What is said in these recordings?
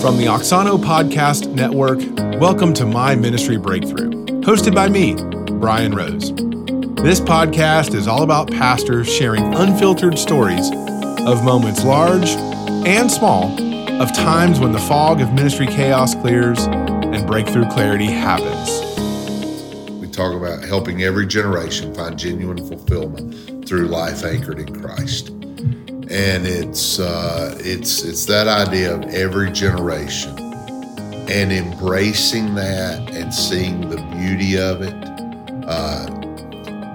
From the Oxano Podcast Network, welcome to My Ministry Breakthrough, hosted by me, Brian Rose. This podcast is all about pastors sharing unfiltered stories of moments large and small, of times when the fog of ministry chaos clears and breakthrough clarity happens. We talk about helping every generation find genuine fulfillment through life anchored in Christ. And it's that idea of every generation and embracing that and seeing the beauty of it,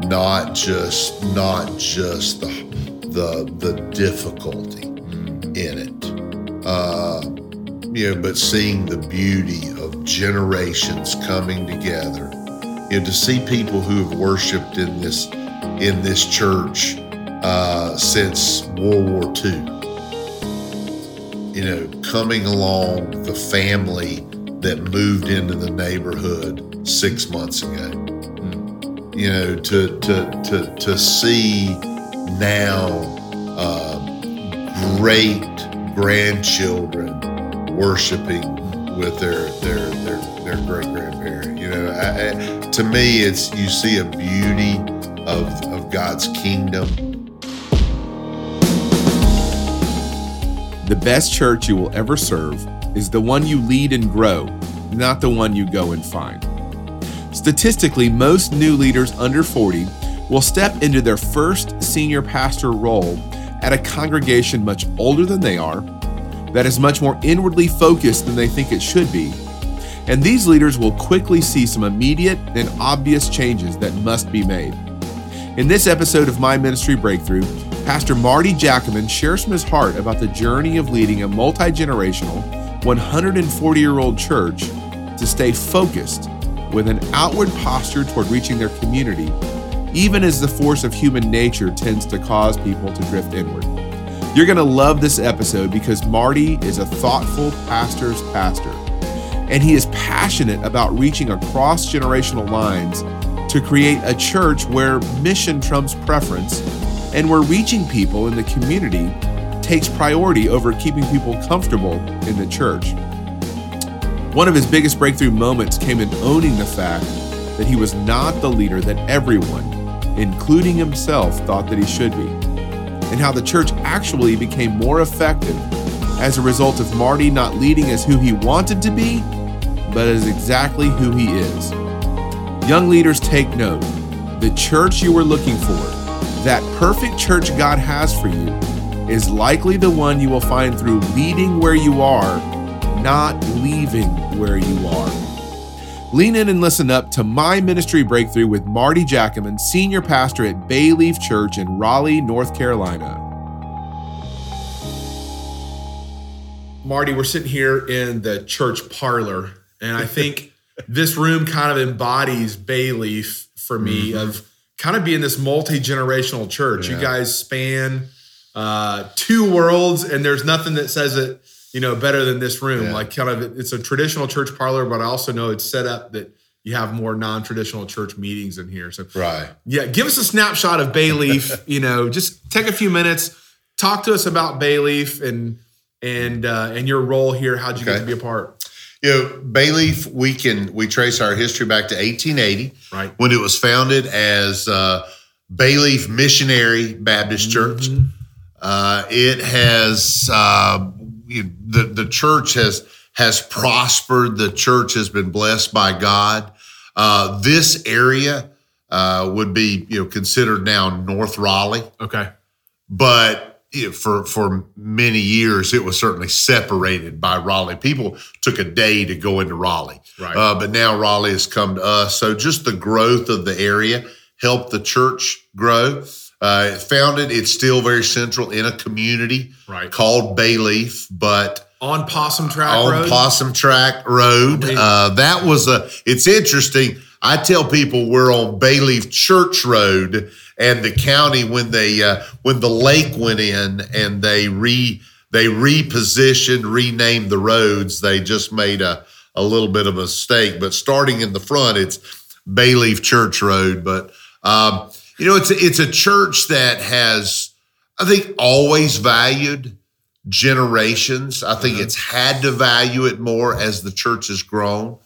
not just the difficulty in it, but seeing the beauty of generations coming together. To see people who have worshiped in this church since World War II, coming along, the family that moved into the neighborhood 6 months ago, to see now great grandchildren worshiping with their great grandparent. To me, it's, you see a beauty of God's kingdom. The best church you will ever serve is the one you lead and grow, not the one you go and find. Statistically, most new leaders under 40 will step into their first senior pastor role at a congregation much older than they are, that is much more inwardly focused than they think it should be, and these leaders will quickly see some immediate and obvious changes that must be made. In this episode of My Ministry Breakthrough, Pastor Marty Jackman shares from his heart about the journey of leading a multi-generational, 140-year-old church to stay focused with an outward posture toward reaching their community, even as the force of human nature tends to cause people to drift inward. You're going to love this episode because Marty is a thoughtful pastor's pastor, and he is passionate about reaching across generational lines to create a church where mission trumps preference and where reaching people in the community takes priority over keeping people comfortable in the church. One of his biggest breakthrough moments came in owning the fact that he was not the leader that everyone, including himself, thought that he should be, and how the church actually became more effective as a result of Marty not leading as who he wanted to be, but as exactly who he is. Young leaders, take note. The church you are looking for, that perfect church God has for you, is likely the one you will find through leading where you are, not leaving where you are. Lean in and listen up to My Ministry Breakthrough with Marty Jackman, senior pastor at Bayleaf Church in Raleigh, North Carolina. Marty, we're sitting here in the church parlor, and I think this room kind of embodies Bayleaf for me, of kind of being this multi-generational church. Yeah. You guys span two worlds, and there's nothing that says it, better than this room. Yeah. Like, kind of, it's a traditional church parlor, but I also know it's set up that you have more non-traditional church meetings in here. So, right. Yeah, give us a snapshot of Bayleaf. Just take a few minutes, talk to us about Bayleaf and your role here. How'd you get to be a part? Bayleaf, we trace our history back to 1880, right, when it was founded as Bayleaf Missionary Baptist Church. It has the church has prospered. The church has been blessed by God. This area would be considered now North Raleigh. Okay, but for many years, it was certainly separated by Raleigh. People took a day to go into Raleigh, right. But now Raleigh has come to us. So just the growth of the area helped the church grow. It's still very central in a community, right, called Bayleaf, but on Possum Track Road. That was it's interesting. I tell people we're on Bayleaf Church Road, and the county, when the lake went in and they repositioned, renamed the roads, they just made a little bit of a mistake. But starting in the front, it's Bayleaf Church Road. But it's a church that has, I think, always valued generations. I think it's had to value it more as the church has grown.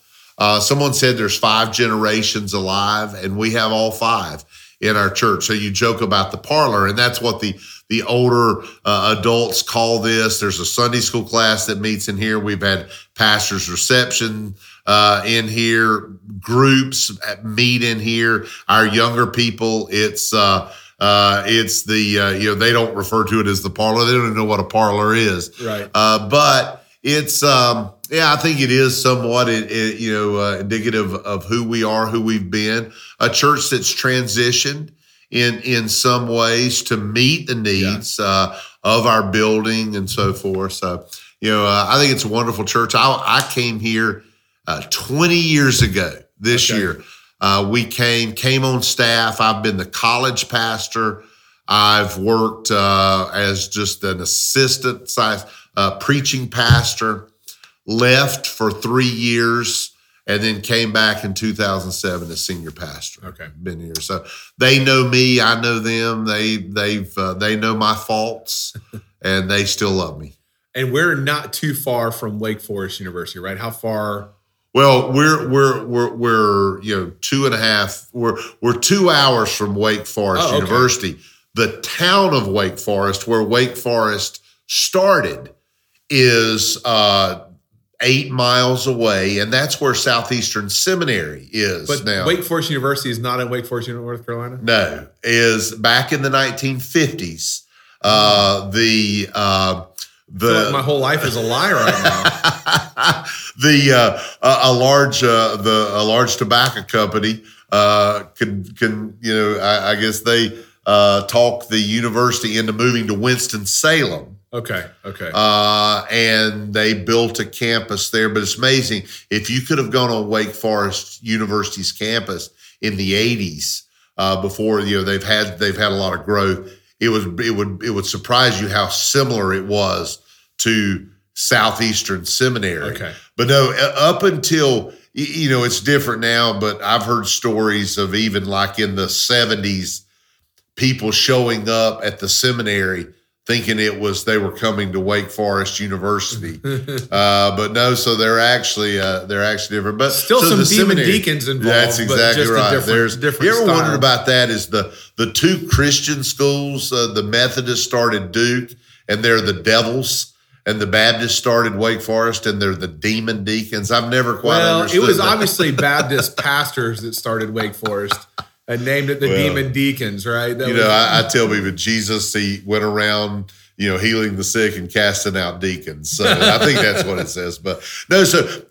Someone said there's 5 generations alive, and we have all 5 in our church. So you joke about the parlor, and that's what the older adults call this. There's a Sunday school class that meets in here. We've had pastor's reception in here. Groups meet in here. Our younger people, it's the, you know, they don't refer to it as the parlor. They don't even know what a parlor is. Right. But it's, yeah, I think it is somewhat, indicative of who we are, who we've been. A church that's transitioned in some ways to meet the needs of our building and so forth. So, I think it's a wonderful church. I came here 20 years ago this year. We came on staff. I've been the college pastor. I've worked as just an assistant preaching pastor, left for 3 years, and then came back in 2007 as senior pastor. Okay. Been here. So they know me. I know them. They know my faults, and they still love me. And we're not too far from Wake Forest University, right? How far... Well, we're 2.5 we're 2 hours from Wake Forest University. The town of Wake Forest, where Wake Forest started, is 8 miles away, and that's where Southeastern Seminary is. But now Wake Forest University is not in Wake Forest, North Carolina? No, is back in the 1950s. So my whole life is a lie right now. A large tobacco company I guess they talked the university into moving to Winston Salem. Okay. And they built a campus there, but it's amazing. If you could have gone on Wake Forest University's campus in the 80s, before they've had a lot of growth, it would surprise you how similar it was to Southeastern Seminary. Okay. But no, up until, it's different now, but I've heard stories of even like in the 70s, people showing up at the seminary thinking they were coming to Wake Forest University. But no, so they're actually different. But still so some demon deacons involved. That's exactly right. Different you ever style. Wondered about that is the 2 Christian schools, the Methodists started Duke, and they're the Devils. And the Baptists started Wake Forest, and they're the Demon Deacons. I've never quite understood it was that. Obviously Baptist pastors that started Wake Forest and named it the Demon Deacons, right? I tell people, Jesus, he went around, healing the sick and casting out deacons. So I think that's what it says. But no,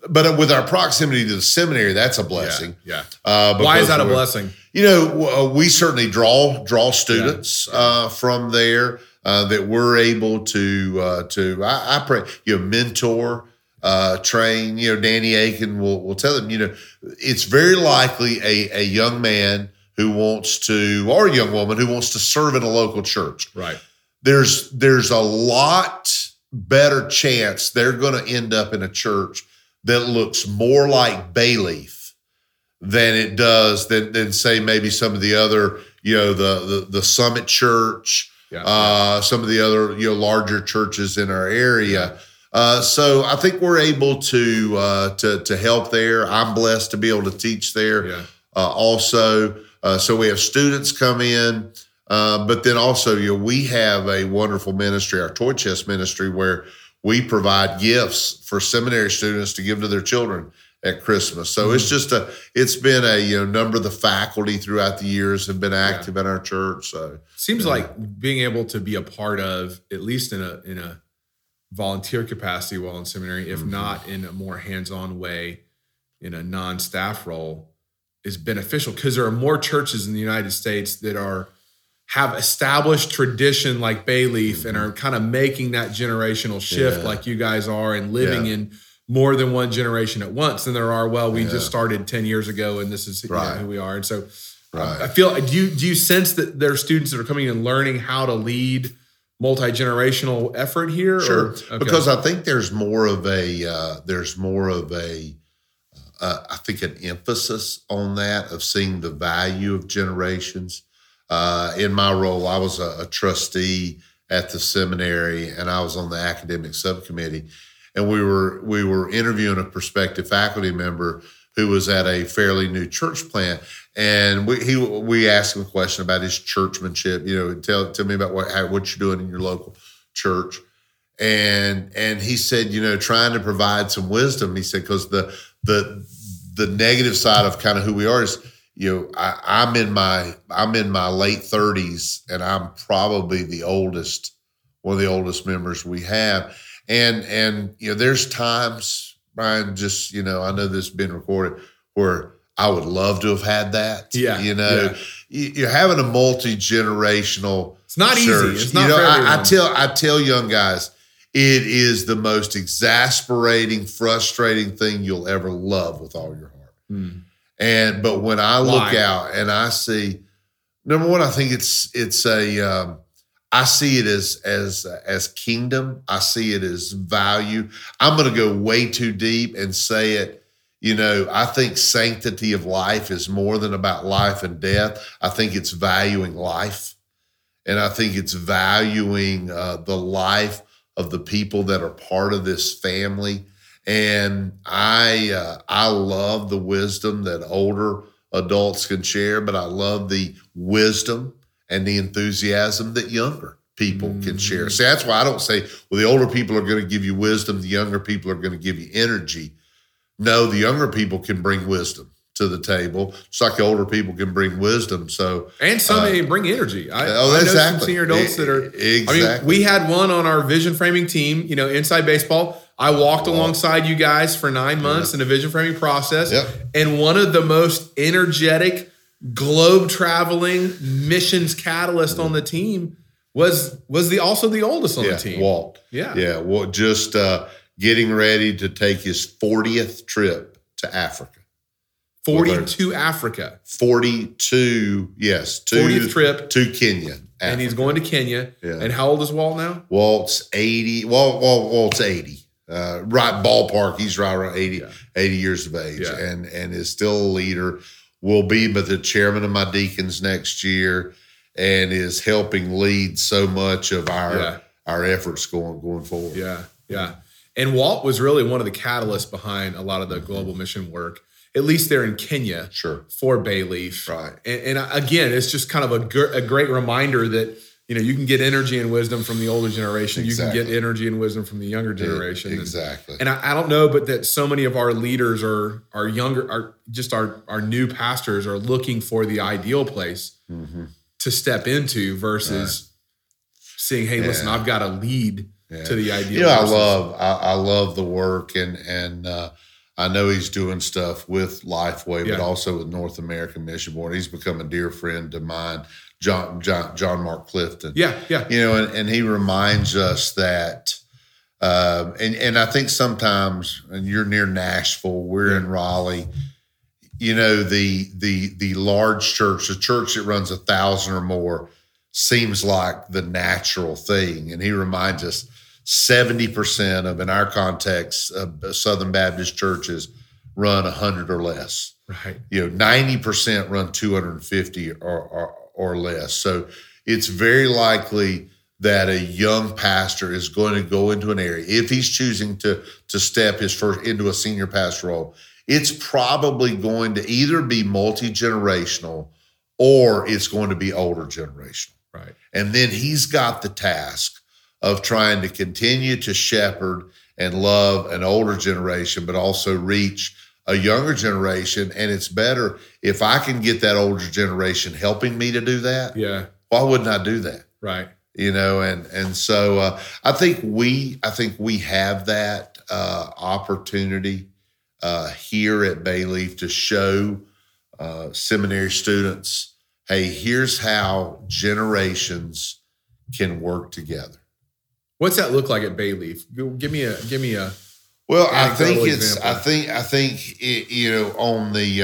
but with our proximity to the seminary, that's a blessing. Yeah. Why is that a blessing? We certainly draw students from there. That we're able to pray, mentor, train. Danny Aiken will tell them, it's very likely a young man who wants to, or a young woman who wants to serve in a local church. Right. There's a lot better chance they're going to end up in a church that looks more like Bayleaf than it does, than say maybe some of the other, the Summit Church. Some of the other, larger churches in our area. So I think we're able to help there. I'm blessed to be able to teach there. So we have students come in, but then also, we have a wonderful ministry, our toy chest ministry, where we provide gifts for seminary students to give to their children at Christmas. So it's been a number of the faculty throughout the years have been active in our church. So seems like being able to be a part of, at least in a volunteer capacity while in seminary, if not in a more hands-on way in a non-staff role, is beneficial, because there are more churches in the United States that have established tradition like Bayleaf and are kind of making that generational shift like you guys are, and living in more than one generation at once than there are, we just started 10 years ago and this is who we are. And so I feel, do you sense that there are students that are coming and learning how to lead multi-generational effort here? Sure. Because I think there's more of a I think an emphasis on that, of seeing the value of generations. In my role, I was a trustee at the seminary, and I was on the academic subcommittee. And we were interviewing a prospective faculty member who was at a fairly new church plant, and we asked him a question about his churchmanship. You know, tell me about what you're doing in your local church. And he said, you know, trying to provide some wisdom. He said, because the negative side of kind of who we are is, you know, I'm in my late 30s, and I'm probably the oldest, one of the oldest members we have. And you know, there's times, Brian, just, you know, I know this has been recorded, where I would love to have had that. Yeah. You know, yeah. You're having a multi-generational church. It's not easy. It's not, you know, I tell young guys, it is the most exasperating, frustrating thing you'll ever love with all your heart. Mm. But when I look out and I see, number one, I think it's I see it as kingdom. I see it as value. I'm going to go way too deep and say it. You know, I think sanctity of life is more than about life and death. I think it's valuing life. And I think it's valuing the life of the people that are part of this family. And I love the wisdom that older adults can share, but I love the wisdom and the enthusiasm that younger people can share. So that's why I don't say, well, the older people are going to give you wisdom, the younger people are going to give you energy. No, the younger people can bring wisdom to the table, just like the older people can bring wisdom. So, and some they bring energy. I know some senior adults that are. Exactly. I mean, we had one on our vision framing team. You know, Inside Baseball. I walked alongside you guys for 9 months in a vision framing process, and one of the most energetic, globe-traveling missions catalyst on the team was also the oldest on the team. Walt. Yeah. Well, just getting ready to take his 40th trip to Africa. 40th trip to Kenya. Africa. And he's going to Kenya. Yeah. And how old is Walt now? Walt's 80. Walt's 80. Right ballpark. He's right around 80 years of age, and is still a leader. Will be but the chairman of my deacons next year, and is helping lead so much of our efforts going forward. Yeah. And Walt was really one of the catalysts behind a lot of the global mission work, at least there in Kenya, for Bayleaf. Right. And again, it's just kind of a great reminder that, you know, you can get energy and wisdom from the older generation. Exactly. You can get energy and wisdom from the younger generation. Exactly. And I don't know, but that so many of our leaders are younger, are just our new pastors are looking for the ideal place to step into versus saying, hey, listen, I've got to lead to the ideal. You know, I love the work, and I know he's doing stuff with Lifeway, but also with North American Mission Board. He's become a dear friend of mine. John Mark Clifton. Yeah. You know, and he reminds us that, and I think sometimes, and you're near Nashville, we're in Raleigh, you know, the large church, the church that runs 1,000 or more, seems like the natural thing. And he reminds us 70% of, in our context, Southern Baptist churches run 100 or less. Right. You know, 90% run 250 or less. So it's very likely that a young pastor is going to go into an area. If he's choosing to step his first into a senior pastor role, it's probably going to either be multi-generational or it's going to be older generational. Right. And then he's got the task of trying to continue to shepherd and love an older generation, but also reach a younger generation, and it's better if I can get that older generation helping me to do that. Yeah. Why wouldn't I do that? Right. You know, and so I think we have that opportunity here at Bayleaf to show seminary students, hey, here's how generations can work together. What's that look like at Bayleaf? Give me a. Well, I think you know, on the,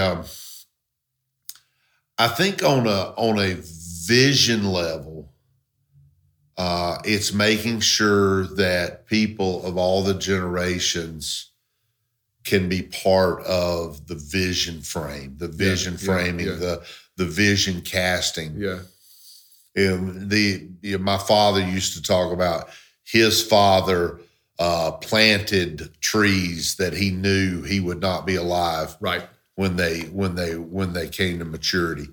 I think on a vision level, it's making sure that people of all the generations can be part of the vision framing, the vision casting. Yeah. And my father used to talk about his father planted trees that he knew he would not be alive when they came to maturity.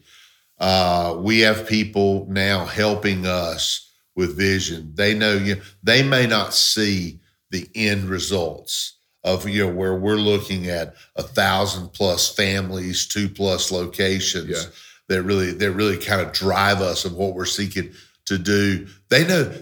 We have people now helping us with vision. They know they may not see the end results of where we're looking at 1,000+ families, 2+ locations that really kind of drive us of what we're seeking to do. They know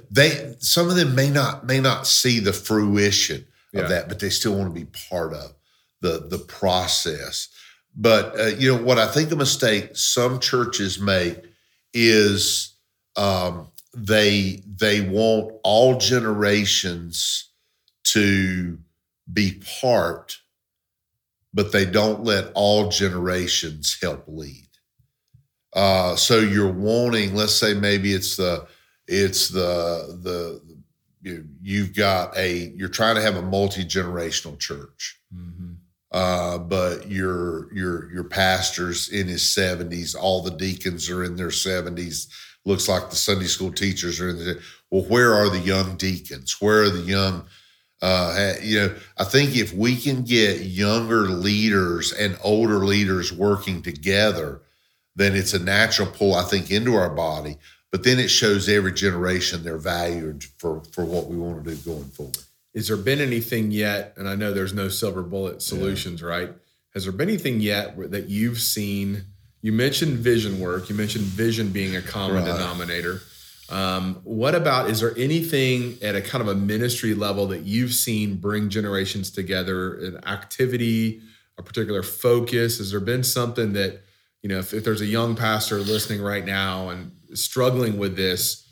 some of them may not see the fruition of that, but they still want to be part of the process. But what I think a mistake some churches make is they want all generations to be part, but they don't let all generations help lead. So you're wanting, let's say maybe you're trying to have a multi-generational church, but your pastor's in his 70s, all the deacons are in their 70s. Looks like the Sunday school teachers are in the, where are the young deacons? Where are the young, I think if we can get younger leaders and older leaders working together, then it's a natural pull, I think, into our body. But then it shows every generation their value for what we want to do going forward. Has there been anything yet, and I know there's no silver bullet solutions, right? Has there been anything yet that you've seen? You mentioned vision work. You mentioned vision being a common denominator. What about, is there anything at a kind of a ministry level that you've seen bring generations together, an activity, a particular focus? Has there been something that, if there's a young pastor listening right now and struggling with this,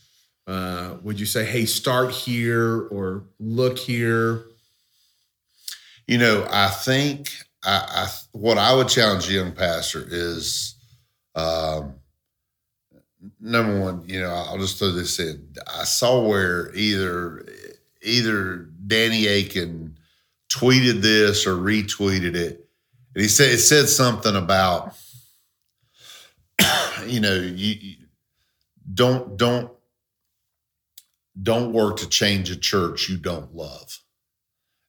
would you say, hey, start here or look here? I think what I would challenge a young pastor is, number one, I'll just throw this in. I saw where either Danny Aiken tweeted this or retweeted it. And it said something about, you don't work to change a church you don't love.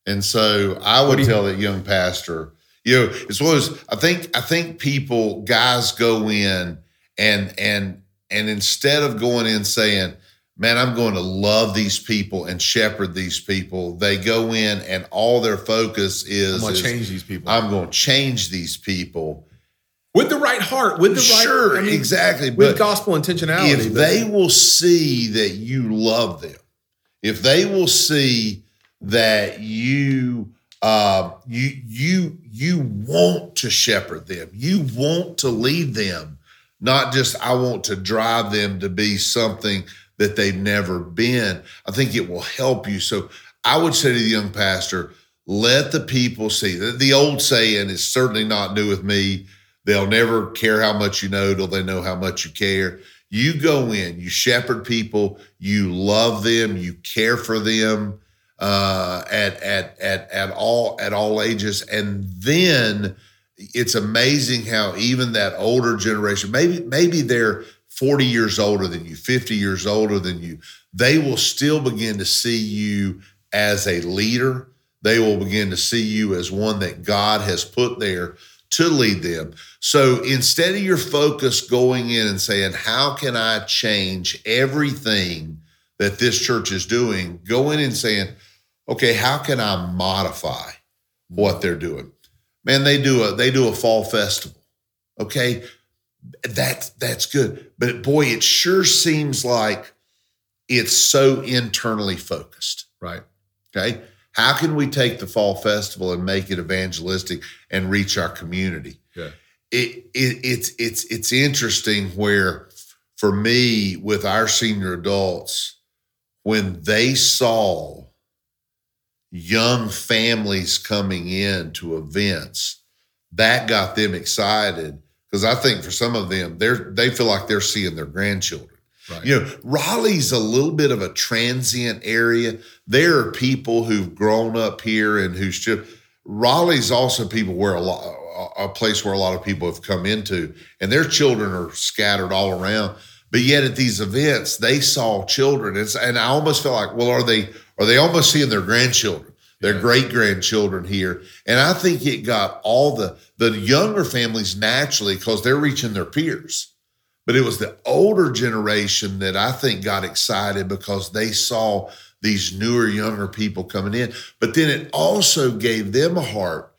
And so I would tell that young pastor, as well as I think people, guys go in and instead of going in saying, man, I'm going to love these people and shepherd these people, they go in and all their focus is I'm going to change these people. With the right heart, exactly. With gospel intentionality. If they will see that you love them, if they will see that you want to shepherd them, you want to lead them, not just I want to drive them to be something that they've never been, I think it will help you. So I would say to the young pastor, let the people see. The old saying is certainly not new with me. They'll never care how much you know till they know how much you care. You go in, you shepherd people, you love them, you care for them at all ages, and then it's amazing how even that older generation, maybe they're 40 years older than you, 50 years older than you, they will still begin to see you as a leader. They will begin to see you as one that God has put there to lead them. So instead of your focus going in and saying, how can I change everything that this church is doing, go in and saying, okay, how can I modify what they're doing? Man, they do a fall festival. Okay, that's good. But boy, it sure seems like it's so internally focused. Right. Okay. How can we take the fall festival and make it evangelistic and reach our community? Yeah. It's interesting where, for me, with our senior adults, when they saw young families coming in to events, that got them excited, because I think for some of them, they feel like they're seeing their grandchildren. Right. Raleigh's a little bit of a transient area. There are people who've grown up here and who should. Raleigh's also a place where a lot of people have come into, and their children are scattered all around. But yet at these events, they saw children. And I almost felt like, well, are they almost seeing their grandchildren, their great-grandchildren here? And I think it got all the younger families naturally because they're reaching their peers. But it was the older generation that I think got excited because they saw these newer, younger people coming in. But then it also gave them a heart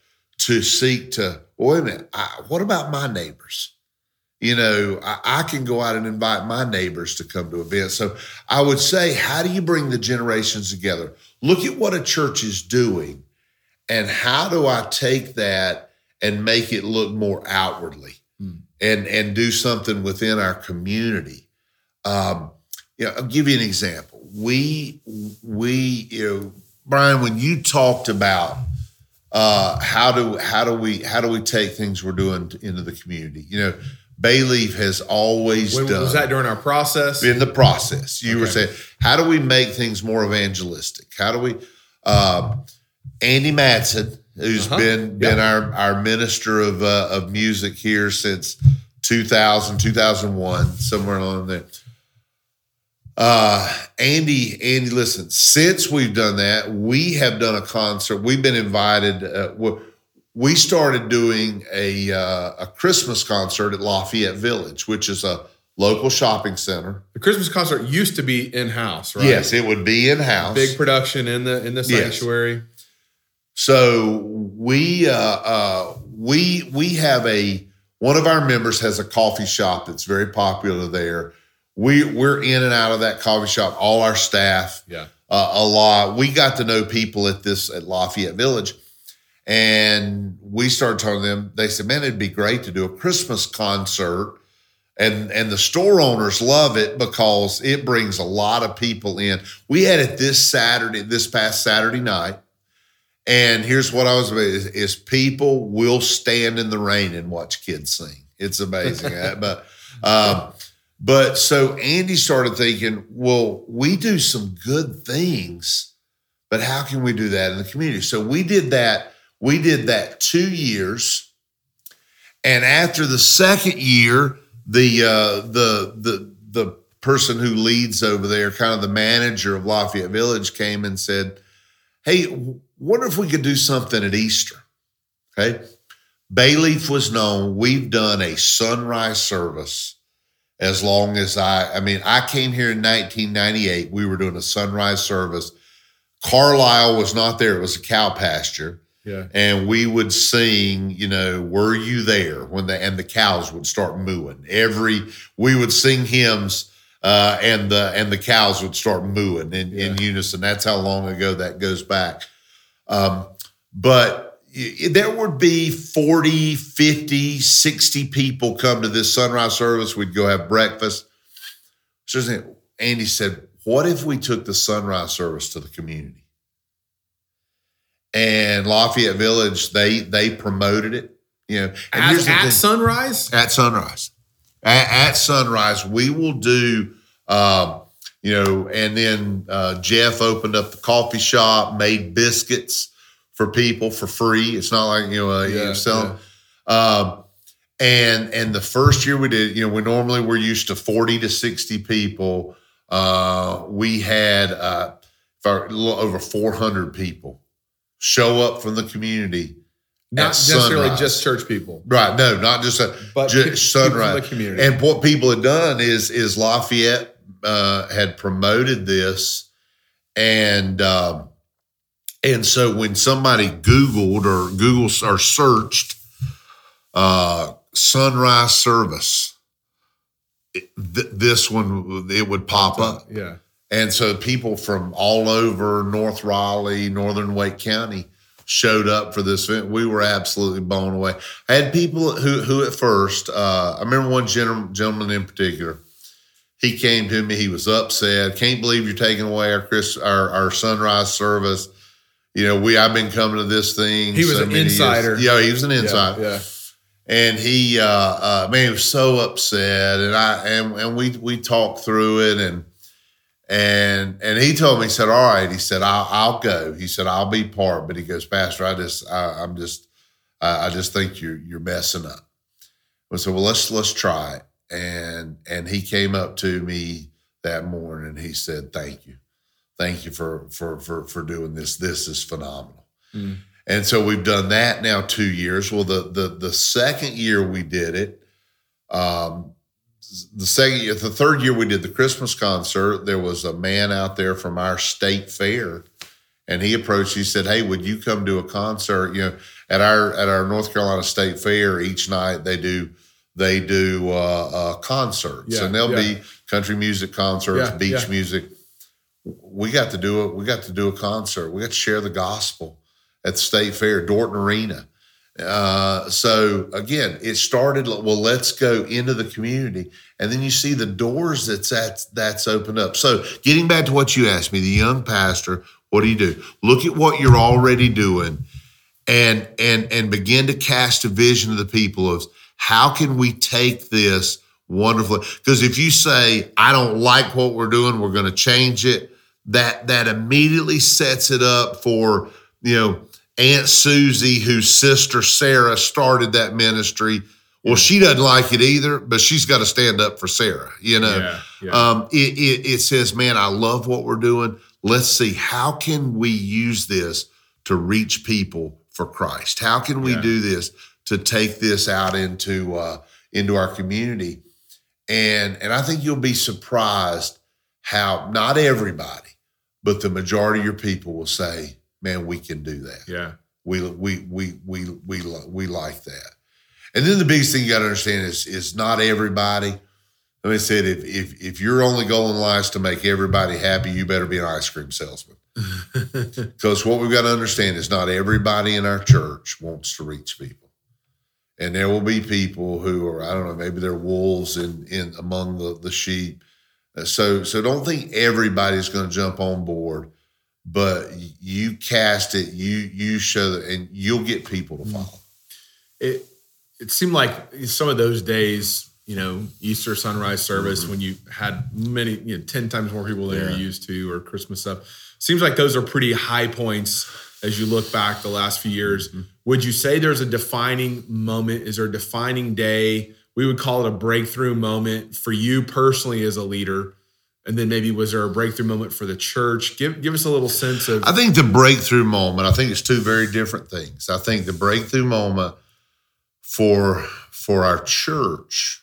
to seek to, wait a minute, what about my neighbors? You know, I can go out and invite my neighbors to come to events. So I would say, how do you bring the generations together? Look at what a church is doing, and how do I take that and make it look more outwardly and do something within our community? I'll give you an example. We Brian, when you talked about how do we take things we're doing into the community, you know. Bayleaf has always done. Was that during our process? In the process. You were saying, how do we make things more evangelistic? How do we, Andy Madsen, who's been our minister of music here since 2000, 2001, somewhere along there. Andy, listen, since we've done that, we have done a concert. We've been invited, we started doing a Christmas concert at Lafayette Village, which is a local shopping center. The Christmas concert used to be in-house, right? Yes, it would be in-house. Big production in the sanctuary. Yes. So we have one of our members has a coffee shop that's very popular there. We're in and out of that coffee shop, all our staff, a lot. We got to know people at Lafayette Village. And we started talking to them. They said, man, it'd be great to do a Christmas concert. And the store owners love it because it brings a lot of people in. We had it this past Saturday night. And here's what I was about is people will stand in the rain and watch kids sing. It's amazing. But so Andy started thinking, well, we do some good things, but how can we do that in the community? So we did that. We did that 2 years, and after the second year, the person who leads over there, kind of the manager of Lafayette Village, came and said, "Hey, wonder if we could do something at Easter?" Okay, Bayleaf was known. We've done a sunrise service as long as I came here in 1998. We were doing a sunrise service. Carlisle was not there; it was a cow pasture. Yeah. And we would sing, you know, were you there when the cows would start mooing. We would sing hymns and the cows would start mooing in unison. That's how long ago that goes back. But there would be 40, 50, 60 people come to this sunrise service. We'd go have breakfast. So Andy said, what if we took the sunrise service to the community? And Lafayette Village, they promoted it, you know. And at sunrise? At sunrise. At sunrise, we will do, and then Jeff opened up the coffee shop, made biscuits for people for free. It's not like, you're selling. Yeah. And the first year we did, we normally were used to 40 to 60 people. We had a little over 400 people show up from the community. Not necessarily sunrise. Just church people. Right. No, not just sunrise. From the community. And what people had done is Lafayette had promoted this. And so when somebody Googled or searched sunrise service, this one, it would pop up. Yeah. And so people from all over North Raleigh, Northern Wake County showed up for this event. We were absolutely blown away. I had people who at first, I remember one gentleman in particular, he came to me, he was upset. Can't believe you're taking away our sunrise service. I've been coming to this thing. He was an insider. Yeah, he was an insider. Yeah. And he, he was so upset. And we talked through it and he told me, he said, all right, he said, I'll go. He said, I'll be part. But he goes, Pastor, I just think you're messing up. I said, well, let's try it. And he came up to me that morning. He said, thank you for doing this. This is phenomenal. Mm. And so we've done that now 2 years. Well, the second year we did it, the third year we did the Christmas concert. There was a man out there from our state fair, and he approached. He said, "Hey, would you come do a concert? You know, at our North Carolina State Fair, each night they do concerts, and they'll be country music concerts, beach music. We got to do a concert. We got to share the gospel at the state fair, Dorton Arena." So again, it started, well, let's go into the community. And then you see the doors that's opened up. So getting back to what you asked me, the young pastor, what do you do? Look at what you're already doing and begin to cast a vision of the people of how can we take this wonderfully? Because if you say, I don't like what we're doing, we're going to change it, that immediately sets it up for, you know, Aunt Susie, whose sister Sarah started that ministry. Well, she doesn't like it either, but she's got to stand up for Sarah, you know. Yeah, yeah. It says, man, I love what we're doing. Let's see, how can we use this to reach people for Christ? How can we do this to take this out into our community? And I think you'll be surprised how not everybody, but the majority of your people will say, man, we can do that. Yeah, we like that. And then the biggest thing you got to understand is not everybody. Let me say, if your only goal in life is to make everybody happy, you better be an ice cream salesman. Because what we've got to understand is not everybody in our church wants to reach people, and there will be people who are, I don't know, maybe they're wolves in among the sheep. So don't think everybody's going to jump on board. But you cast it, you show that, and you'll get people to follow. It seemed like some of those days, you know, Easter sunrise service, when you had many, you know, 10 times more people than you're used to, or Christmas stuff. Seems like those are pretty high points as you look back the last few years. Mm-hmm. Would you say there's a defining moment? Is there a defining day? We would call it a breakthrough moment for you personally as a leader. And then maybe was there a breakthrough moment for the church? Give us a little sense of... I think the breakthrough moment, I think it's two very different things. I think the breakthrough moment for our church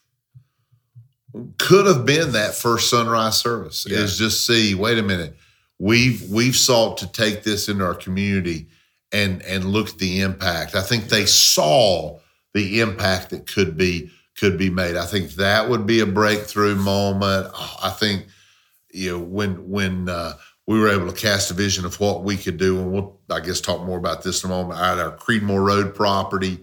could have been that first sunrise service. Yeah. Is just see, wait a minute, we've sought to take this into our community and look at the impact. I think they saw the impact that could be made. I think that would be a breakthrough moment. I think... You know, when we were able to cast a vision of what we could do, and we'll, I guess, talk more about this in a moment, at our Creedmoor Road property,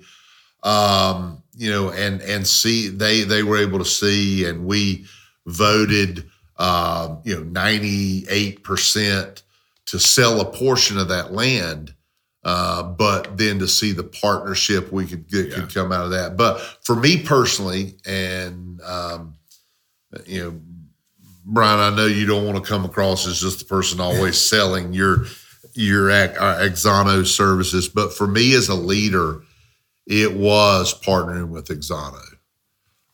you know, and see, they were able to see, and we voted, 98% to sell a portion of that land, but then to see the partnership we could get could come out of that. But for me personally, and, you know, Brian, I know you don't want to come across as just the person always selling your Oxano services, but for me as a leader, it was partnering with Oxano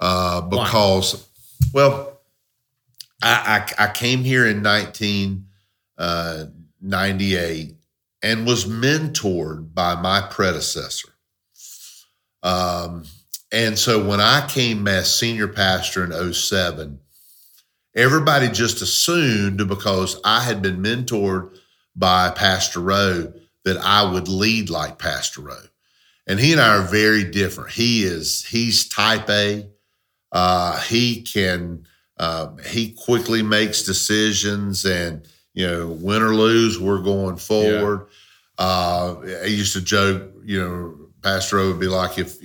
because, well, I came here in 1998 and was mentored by my predecessor. And so when I came as senior pastor in 2007, everybody just assumed, because I had been mentored by Pastor Rowe, that I would lead like Pastor Rowe. And he and I are very different. He's type A. He quickly makes decisions, and, you know, win or lose, we're going forward. Yeah. I used to joke, you know, Pastor Rowe would be like, if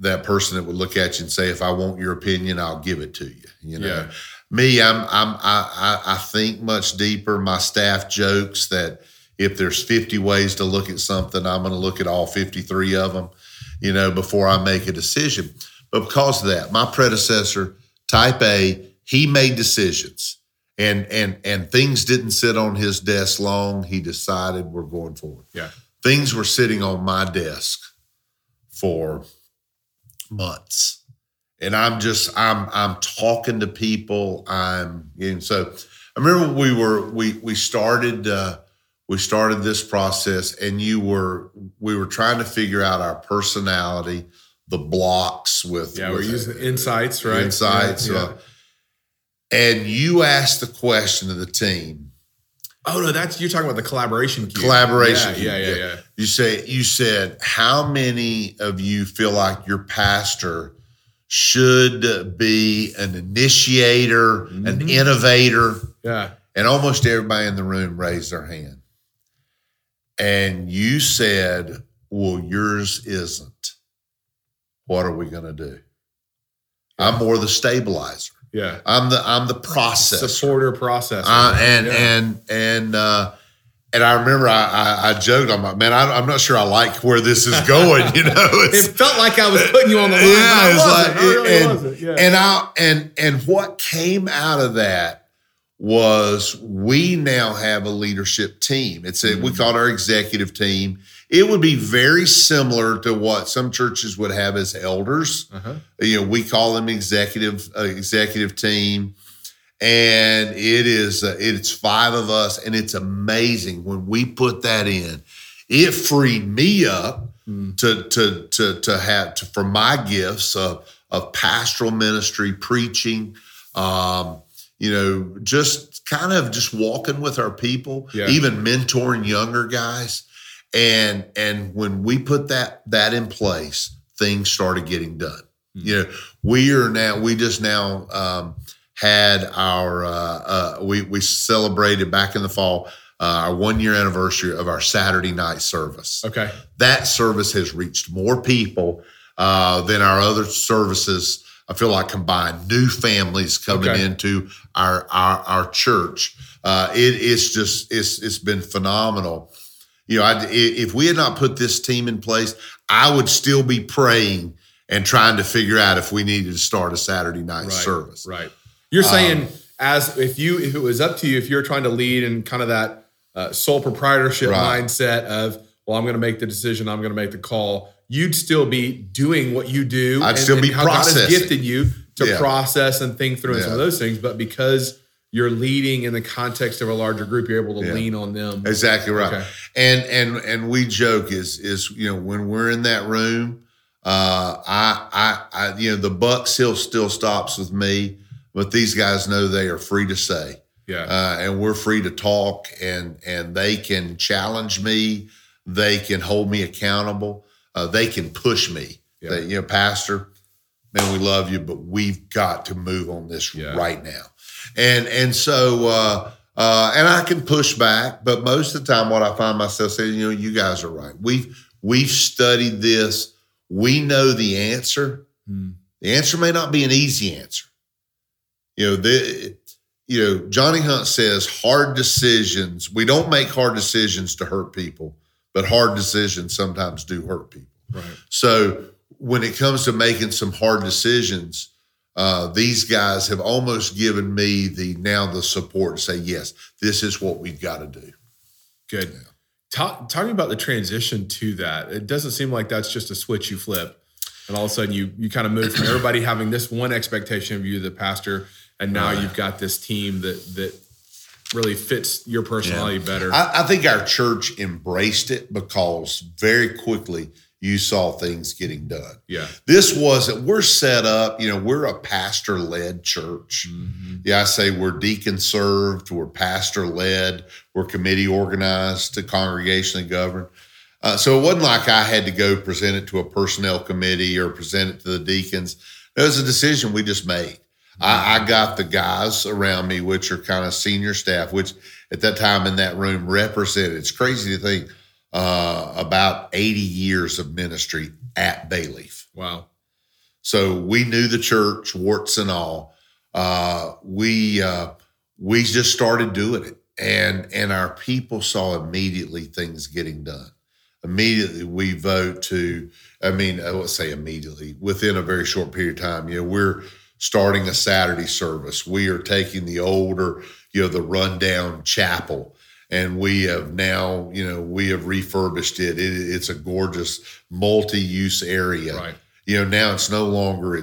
that person that would look at you and say, if I want your opinion, I'll give it to you. You know, me, I think much deeper. My staff jokes that if there's 50 ways to look at something, I'm going to look at all 53 of them, you know, before I make a decision. But because of that, my predecessor, type A, he made decisions, and things didn't sit on his desk long. He decided we're going forward. Yeah. Things were sitting on my desk for months. And I'm talking to people. So I remember we started this process, and we were trying to figure out our personality, the blocks with we're using insights, right? Insights. Yeah. And you asked the question to the team. Oh no, you're talking about the collaboration cube. Yeah. You said, how many of you feel like your pastor should be an initiator, an innovator? Yeah. And almost everybody in the room raised their hand. And you said, well, yours isn't. What are we going to do? Yeah. I'm more the stabilizer. Yeah. I'm the processor. Supporter processor. And I remember I joked, I'm like, man, I'm not sure I like where this is going, you know. It felt like I was putting you on the line. Yeah, it really wasn't. Yeah. And what came out of that was we now have a leadership team. We call it our executive team. It would be very similar to what some churches would have as elders. Uh-huh. You know, we call them executive team. And it's five of us, and it's amazing when we put that in. It freed me up to have for my gifts of pastoral ministry, preaching, just kind of just walking with our people, even mentoring younger guys. And when we put that in place, things started getting done. Mm. You know, had our we celebrated back in the fall our 1-year anniversary of our Saturday night service. Okay, that service has reached more people than our other services. I feel like combined, new families coming into our church. It's been phenomenal. You know, if we had not put this team in place, I would still be praying and trying to figure out if we needed to start a Saturday night service. Right. You're saying if it was up to you, if you're trying to lead in kind of that sole proprietorship mindset of, well, I'm going to make the decision, I'm going to make the call, you'd still be doing what you do. I'd still be how God has gifted you to process and think through and some of those things. But because you're leading in the context of a larger group, you're able to lean on them. Exactly right. Okay. And we joke is when we're in that room, I the buck still stops with me. But these guys know they are free to say, and we're free to talk, and they can challenge me, they can hold me accountable, they can push me. Yeah. They, pastor, man, we love you, but we've got to move on this right now. And so I can push back, but most of the time, what I find myself saying, you guys are right. We've studied this. We know the answer. Mm. The answer may not be an easy answer. Johnny Hunt says hard decisions. We don't make hard decisions to hurt people, but hard decisions sometimes do hurt people. Right. So when it comes to making some hard decisions, these guys have almost given me the support to say, yes, this is what we've got to do. Good. Yeah. Talking about the transition to that, it doesn't seem like that's just a switch you flip, and all of a sudden you kind of move from everybody having this one expectation of you, the pastor, and now you've got this team that really fits your personality better. I think our church embraced it because very quickly you saw things getting done. Yeah. This wasn't, we're set up, we're a pastor-led church. Mm-hmm. Yeah, I say we're deacon-served, we're pastor-led, we're committee-organized to congregationally governed. So it wasn't like I had to go present it to a personnel committee or present it to the deacons. It was a decision we just made. I got the guys around me, which are kind of senior staff, which at that time in that room represented, it's crazy to think, about 80 years of ministry at Bayleaf. Wow. So we knew the church, warts and all. We just started doing it. And our people saw immediately things getting done. Immediately we vote to, I would say immediately, within a very short period of time, we're starting a Saturday service. We are taking the older, the rundown chapel, and we have now, we have refurbished it. It's a gorgeous multi-use area. Right. You know, now it's no longer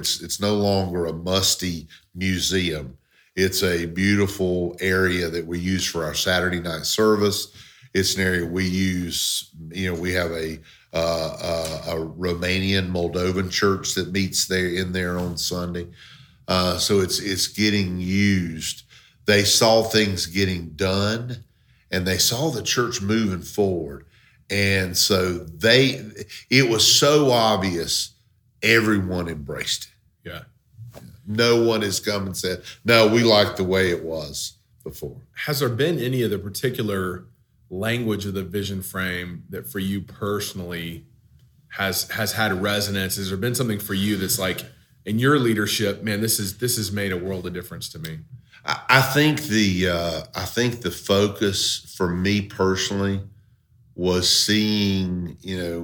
a musty museum. It's a beautiful area that we use for our Saturday night service. It's an area we use. You know, we have a Romanian Moldovan church that meets there on Sunday. So it's getting used. They saw things getting done, and they saw the church moving forward. And so it was so obvious, everyone embraced it. Yeah. No one has come and said, no, we like the way it was before. Has there been any of the particular language of the vision frame that for you personally has had resonance? Has there been something for you that's like, in your leadership, man, this has made a world of difference to me? I think the focus for me personally was seeing, what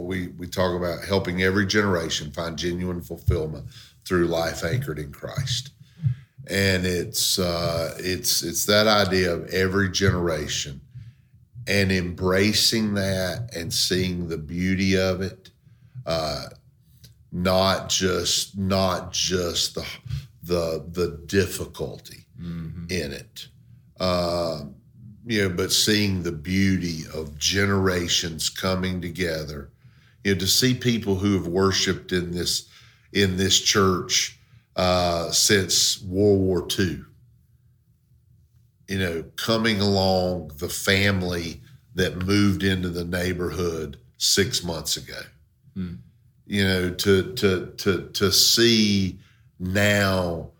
we talk about, helping every generation find genuine fulfillment through life anchored in Christ. And it's that idea of every generation and embracing that and seeing the beauty of it. Not just the difficulty mm-hmm. in it, but seeing the beauty of generations coming together, to see people who have worshiped in this church since World War II, coming along, the family that moved into the neighborhood 6 months ago. Mm. To see now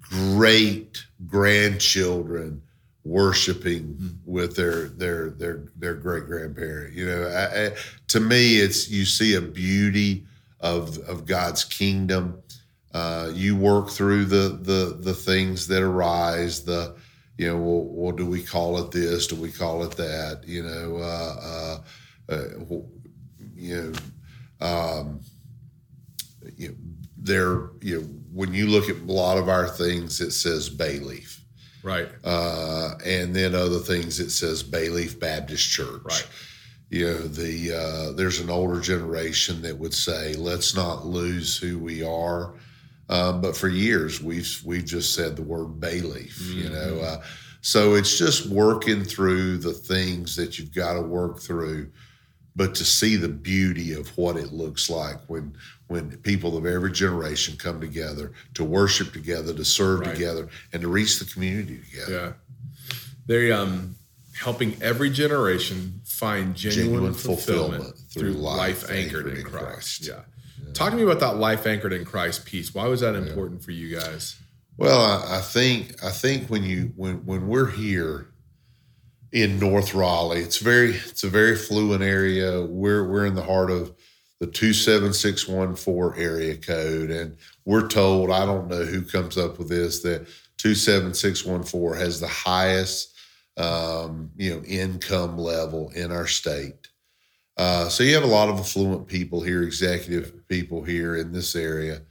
great grandchildren worshiping mm. with their great grandparent. To me, it's you see a beauty of God's kingdom. You work through the things that arise. Well, do we call it this? Do we call it that? When you look at a lot of our things, it says Bayleaf, right? And then other things, it says Bayleaf Baptist Church, right? There's an older generation that would say, let's not lose who we are, but for years we've just said the word Bayleaf, mm-hmm. So it's just working through the things that you've got to work through. But to see the beauty of what it looks like when people of every generation come together to worship together, to serve right. together, and to reach the community together. Yeah. They're helping every generation find genuine fulfillment through life anchored in Christ. Yeah. Talk to me about that life anchored in Christ piece. Why was that important for you guys? Well, I think when we're here in North Raleigh, it's a very fluent area. We're in the heart of the 27614 area code, and we're told, I don't know who comes up with this, that 27614 has the highest income level in our state. So you have a lot of affluent people here, executive people here in this area.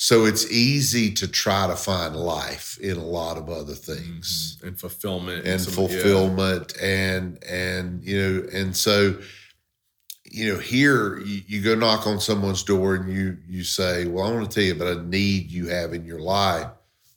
So it's easy to try to find life in a lot of other things mm-hmm. and fulfillment and so, here you go knock on someone's door and you say, well, I want to tell you about a need you have in your life.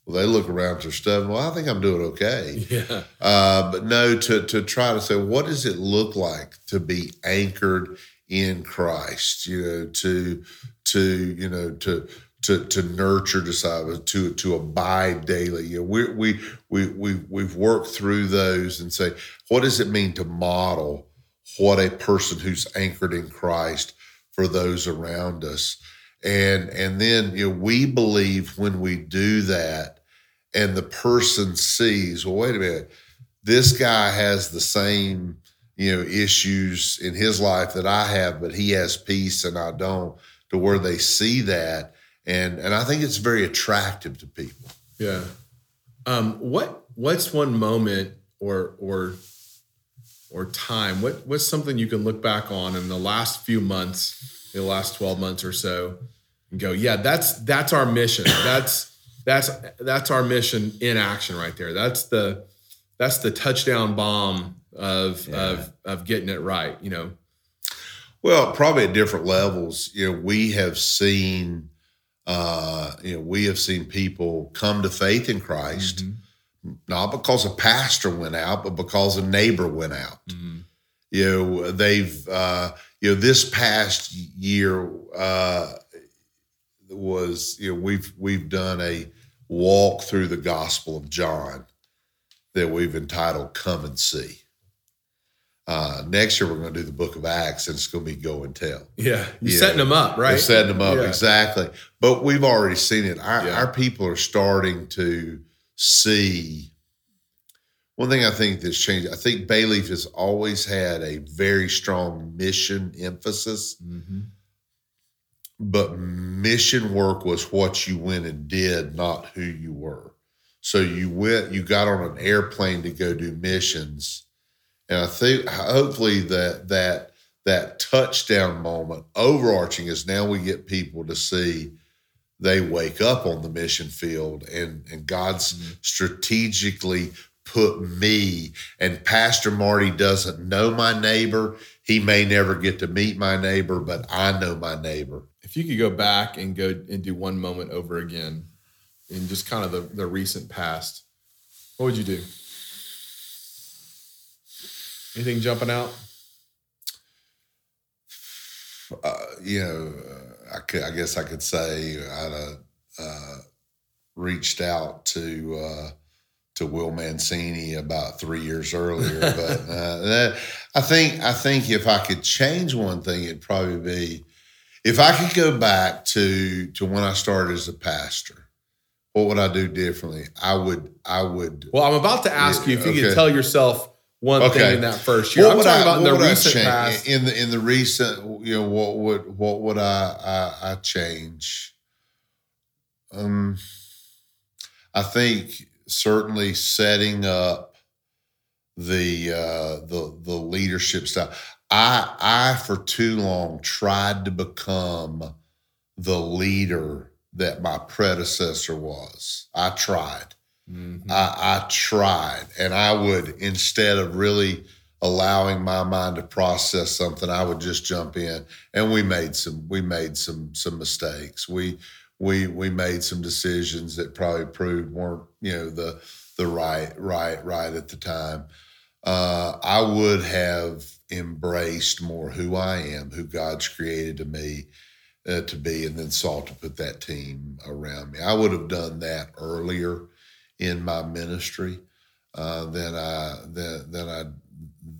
Well, they look around at their stuff. Well, I think I'm doing okay. Yeah. But no, to try to say, what does it look like to be anchored in Christ? To nurture disciples, to abide daily. We've worked through those and say, what does it mean to model what a person who's anchored in Christ for those around us? And then we believe when we do that, and the person sees, well, wait a minute, this guy has the same issues in his life that I have, but he has peace and I don't. To where they see that. And I think it's very attractive to people. Yeah. What's one moment or time? What's something you can look back on in the last few months, the last 12 months or so, and go, yeah, that's our mission. That's our mission in action right there. That's the touchdown bomb of getting it right, you know? Well, probably at different levels. You know, we have seen people come to faith in Christ, mm-hmm. not because a pastor went out, but because a neighbor went out. Mm-hmm. You know, they've this past year was, we've done a walk through the Gospel of John that we've entitled "Come and See." Next year, we're going to do the book of Acts, and it's going to be Go and Tell. Yeah. You're setting them up, right? We're setting them up, exactly. But we've already seen it. Our people are starting to see. One thing I think that's changed, I think Bayleaf has always had a very strong mission emphasis, mm-hmm. but mission work was what you went and did, not who you were. So you got on an airplane to go do missions. And I think hopefully that touchdown moment overarching is now we get people to see they wake up on the mission field and God's mm-hmm. strategically put me, and Pastor Marty doesn't know my neighbor. He may never get to meet my neighbor, but I know my neighbor. If you could go back and go and do one moment over again in just kind of the recent past, what would you do? Anything jumping out? I guess I could say I'd reached out to Will Mancini about 3 years earlier. But I think if I could change one thing, it'd probably be if I could go back to when I started as a pastor. What would I do differently? I would. Well, I'm about to ask you if you could tell yourself one thing in that first year. What would I change? In the recent, what would I change? I think certainly setting up the leadership style. I for too long tried to become the leader that my predecessor was. I tried. Mm-hmm. I tried, and I would, instead of really allowing my mind to process something, I would just jump in, and we made some mistakes. We made some decisions that probably proved weren't, the right at the time. I would have embraced more who I am, who God's created to me to be, and then sought to put that team around me. I would have done that earlier in my ministry than I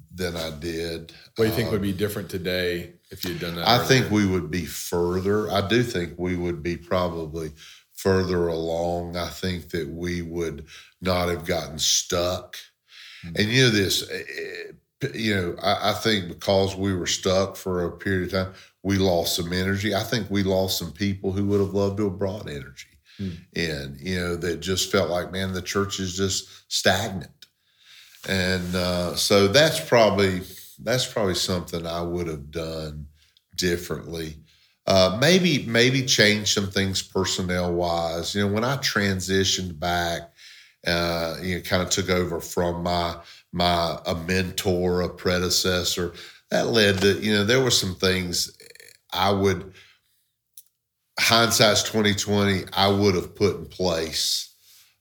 did. What do you think would be different today if you'd done that? I think we would be further. I do think we would be probably further along. I think that we would not have gotten stuck. Mm-hmm. And I think because we were stuck for a period of time, we lost some energy. I think we lost some people who would have loved to have brought energy. And, that just felt like, man, the church is just stagnant. And so that's probably something I would have done differently. Maybe change some things personnel-wise. When I transitioned back, kind of took over from my mentor, a predecessor, that led to, there were some things I would – hindsight's 2020. I would have put in place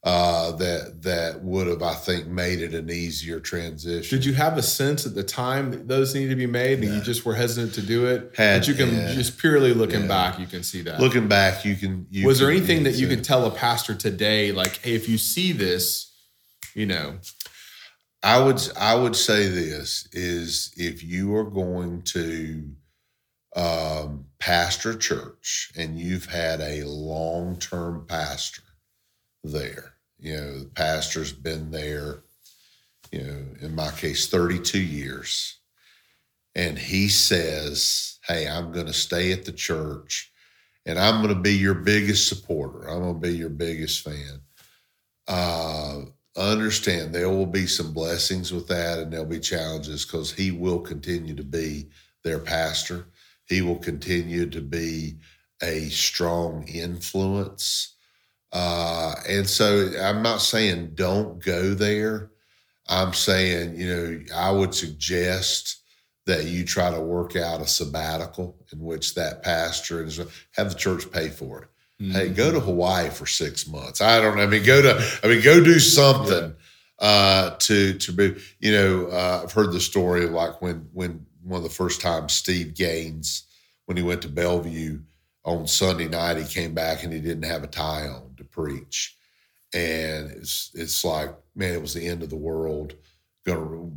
that would have, I think, made it an easier transition. Did you have a sense at the time that those needed to be made, and you just were hesitant to do it? But you can just purely looking back, you can see that. Looking back, you can. Was there anything that you could tell a pastor today, like, hey, if you see this, I would say this is if you are going to pastor church and you've had a long-term pastor there, the pastor's been there, in my case, 32 years. And he says, hey, I'm going to stay at the church and I'm going to be your biggest supporter. I'm going to be your biggest fan. Understand there will be some blessings with that and there'll be challenges because he will continue to be their pastor. He will continue to be a strong influence. And so I'm not saying don't go there. I'm saying, you know, I would suggest that you try to work out a sabbatical in which that pastor and have the church pay for it. Mm-hmm. Hey, go to Hawaii for 6 months. I don't know. Go do something to be, you know, I've heard the story of like when one of the first times Steve Gaines, when he went to Bellevue on Sunday night, he came back and he didn't have a tie on to preach. And it's like, man, it was the end of the world.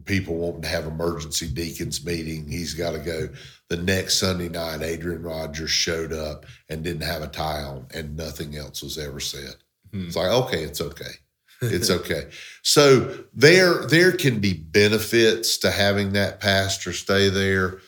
People wanting to have emergency deacons meeting. He's got to go. The next Sunday night, Adrian Rogers showed up and didn't have a tie on, and nothing else was ever said. Hmm. It's like, okay, it's okay. It's okay. So there can be benefits to having that pastor stay there.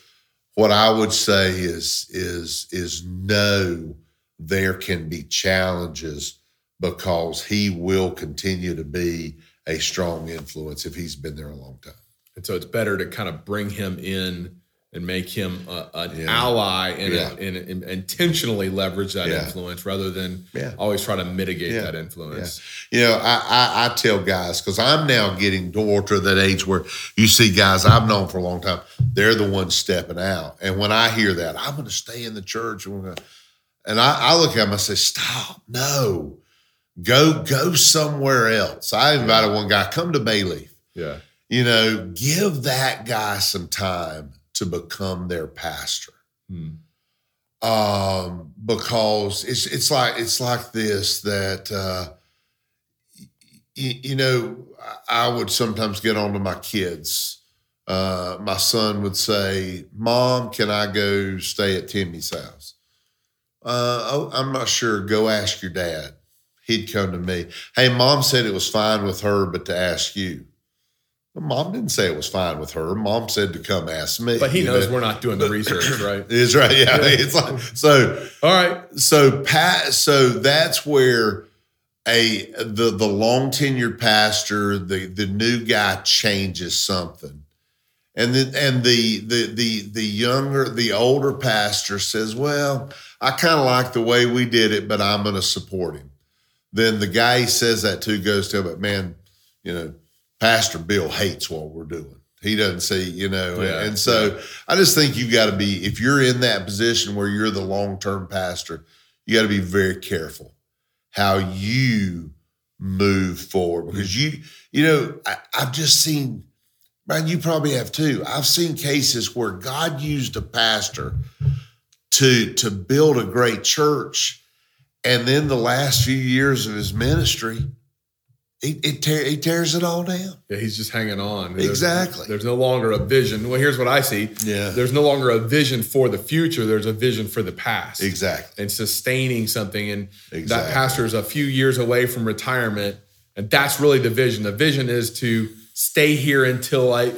What I would say is no, there can be challenges because he will continue to be a strong influence if he's been there a long time. And so it's better to kind of bring him in and make him an ally and intentionally leverage that influence rather than always try to mitigate that influence. Yeah. You know, I tell guys, because I'm now getting to that age where you see guys I've known for a long time, they're the ones stepping out. And when I hear that, I'm going to stay in the church. And I look at them, I say, stop, no. Go somewhere else. I invited one guy, come to Bayleaf. Yeah. You know, give that guy some time to become their pastor. Hmm. Because it's like this, that, you know, I would sometimes get on to my kids. My son would say, Mom, can I go stay at Timmy's house? I'm not sure. Go ask your dad. He'd come to me. Hey, Mom said it was fine with her, but to ask you. Well, Mom didn't say it was fine with her. Mom said to come ask me. But he knows we're not doing the research, right? It's right. Yeah. It's like, so. All right. So that's where the long tenured pastor, the new guy changes something. And then, and the younger, the older pastor says, well, I kind of like the way we did it, but I'm going to support him. Then the guy he says that to goes to him, but man, you know, Pastor Bill hates what we're doing. He doesn't see, you know. Yeah, and so I just think you got to be, if you're in that position where you're the long-term pastor, you got to be very careful how you move forward. Because you know, I've just seen, Brian, you probably have too. I've seen cases where God used a pastor to build a great church. And then the last few years of his ministry, he tears it all down. Yeah, he's just hanging on. Exactly. There's no longer a vision. Well, here's what I see. Yeah. There's no longer a vision for the future. There's a vision for the past. Exactly. And sustaining something. And that pastor is a few years away from retirement. And that's really the vision. The vision is to stay here until I'm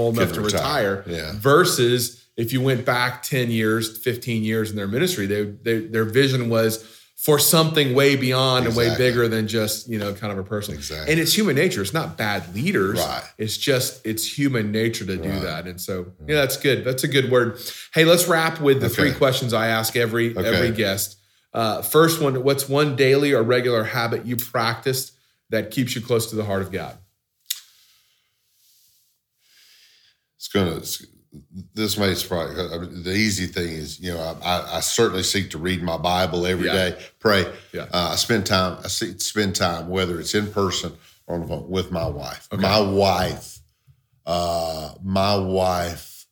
old enough to retire. Yeah. Versus if you went back 10 years, 15 years in their ministry, their vision was for something way beyond and way bigger than just, you know, kind of a personal. Exactly. And it's human nature. It's not bad leaders. Right. It's just, it's human nature to do that. And so, yeah, that's good. That's a good word. Hey, let's wrap with the three questions I ask every guest. First one, what's one daily or regular habit you practiced that keeps you close to the heart of God? This may surprise you. The easy thing is, you know, I certainly seek to read my Bible every day, pray. Yeah. I spend time, whether it's in person or on the phone, with my wife. Okay. My wife,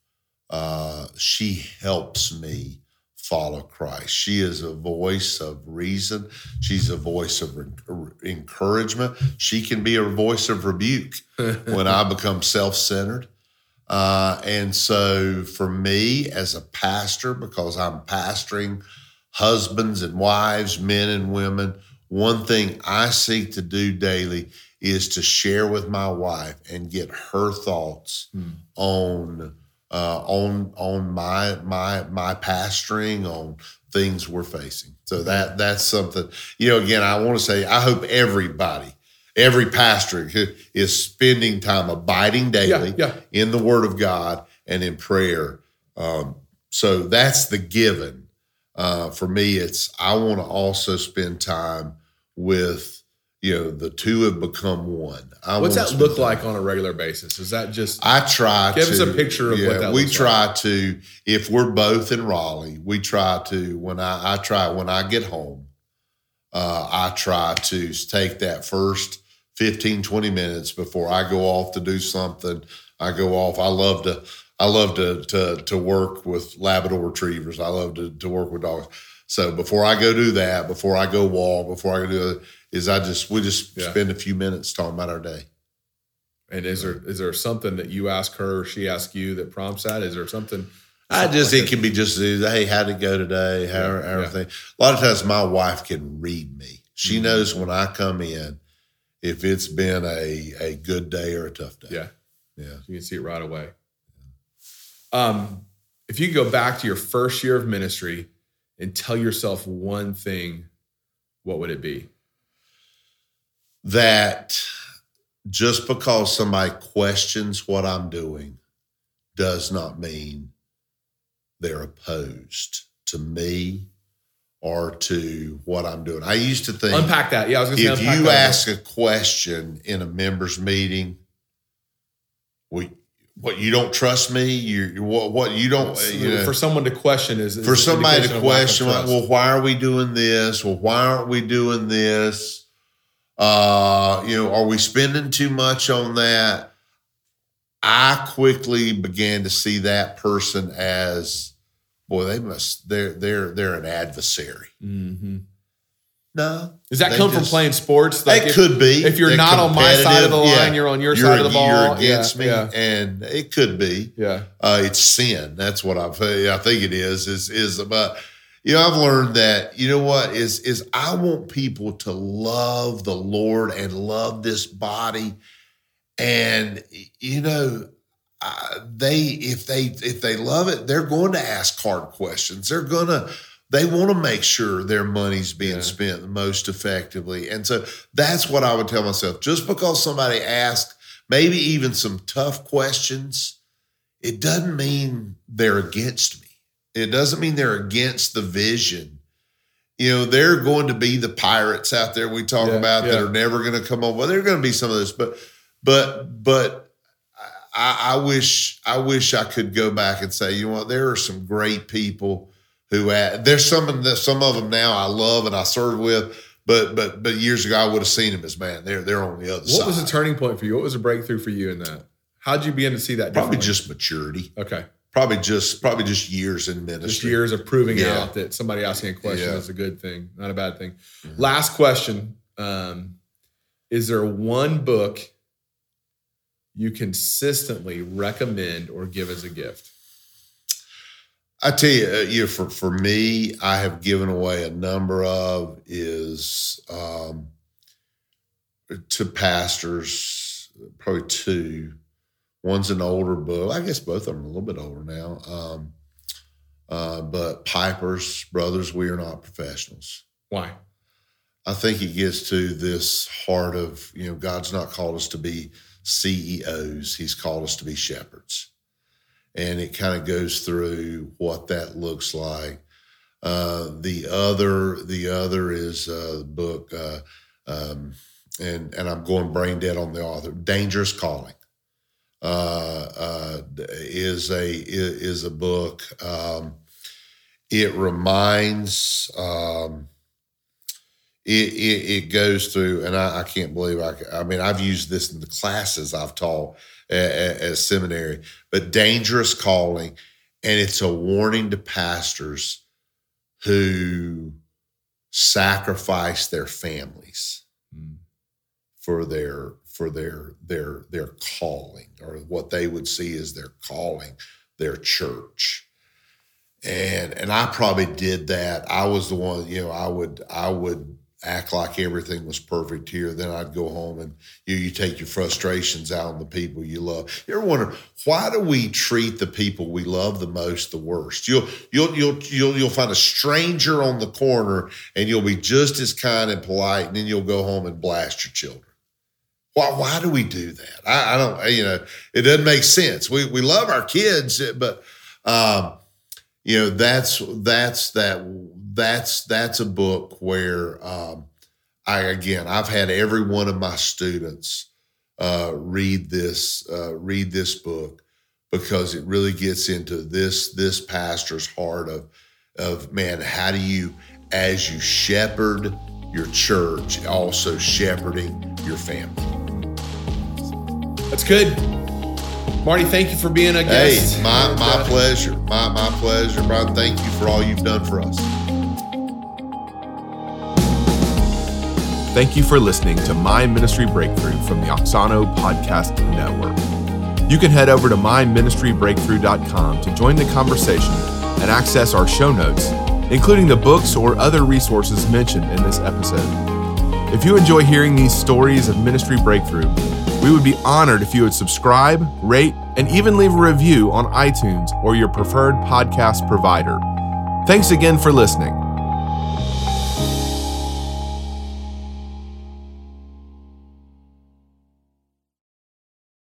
she helps me follow Christ. She is a voice of reason. She's a voice of encouragement. She can be a voice of rebuke when I become self-centered. And so for me as a pastor, because I'm pastoring husbands and wives, men and women, one thing I seek to do daily is to share with my wife and get her thoughts on my pastoring, on things we're facing. So that's something, you know, again, I want to say, I hope every pastor is spending time abiding daily in the Word of God and in prayer. So that's the given. For me, it's I want to also spend time with you know, the two have become one. What's that look like on a regular basis? Is that just... Give us a picture of what that looks like. To, if we're both in Raleigh, we try to, when I get home, I try to take that first 15, 20 minutes before I go off to do something. I go off. I love to work with Labrador retrievers. I love to work with dogs. So before I go do that, before I go walk, before I go do it, we just spend a few minutes talking about our day. And is there something that you ask her or she asks you that prompts that? Is there something? It can be just, hey, how'd it go today? Everything. A lot of times my wife can read me. She knows when I come in if it's been a good day or a tough day. Yeah. Yeah. You can see it right away. If you could go back to your first year of ministry and tell yourself one thing, what would it be? That just because somebody questions what I'm doing does not mean they're opposed to me or to what I'm doing. I used to think... Unpack that. Yeah, I was going to say if you ask a question in a members meeting, you don't trust me? For someone to question is... For somebody to question, well, why are we doing this? Well, why aren't we doing this? Are we spending too much on that? I quickly began to see that person as, they're an adversary. Mm-hmm. No. Does that come from playing sports? Like it could be. If you're not on my side of the line, you're on your side of the ball. You're against me, and it could be. Yeah. It's sin. That's what I think it is. About. I've learned that, I want people to love the Lord and love this body. And, if they love it, they're going to ask hard questions. They want to make sure their money's being spent most effectively. And so that's what I would tell myself. Just because somebody asks maybe even some tough questions, it doesn't mean they're against me. It doesn't mean they're against the vision. They're going to be the pirates out there we talk about that are never going to come over. Well, they're going to be some of those, but I wish I could go back and say, there are some great people there's some of them now I love and I serve with, but years ago I would have seen them as, man, they're on the other side. What was the turning point for you? What was the breakthrough for you in that? How'd you begin to see that? Probably just maturity. Okay. Probably just years in ministry. Just years of proving out that somebody asking a question is a good thing, not a bad thing. Mm-hmm. Last question. Is there one book you consistently recommend or give as a gift? I tell you, for me, I have given away a number of to pastors, probably two. One's an older book. I guess both of them are a little bit older now. But Piper's Brothers, We Are Not Professionals. Why? I think he gets to this heart of, God's not called us to be CEOs. He's called us to be shepherds. And it kind of goes through what that looks like. The other is a book, and I'm going brain dead on the author, Dangerous Calling. Is a book. It reminds. It goes through, and I can't believe I've used this in the classes I've taught at seminary. But Dangerous Calling, and it's a warning to pastors who sacrifice their families for their calling, or what they would see as their calling, their church. And I probably did that. I was the one, I would act like everything was perfect here. Then I'd go home and you take your frustrations out on the people you love. You ever wonder, why do we treat the people we love the most the worst? You'll find a stranger on the corner and you'll be just as kind and polite, and then you'll go home and blast your children. Why do we do that? I don't, it doesn't make sense. We love our kids, but, that's a book where I've had every one of my students read this book, because it really gets into this pastor's heart of man, how do you, as you shepherd your church, also shepherding your family. That's good. Marty, thank you for being a guest. Hey, my pleasure. My pleasure. Brian, thank you for all you've done for us. Thank you for listening to My Ministry Breakthrough from the Oxano Podcast Network. You can head over to myministrybreakthrough.com to join the conversation and access our show notes, including the books or other resources mentioned in this episode. If you enjoy hearing these stories of ministry breakthrough, we would be honored if you would subscribe, rate, and even leave a review on iTunes or your preferred podcast provider. Thanks again for listening.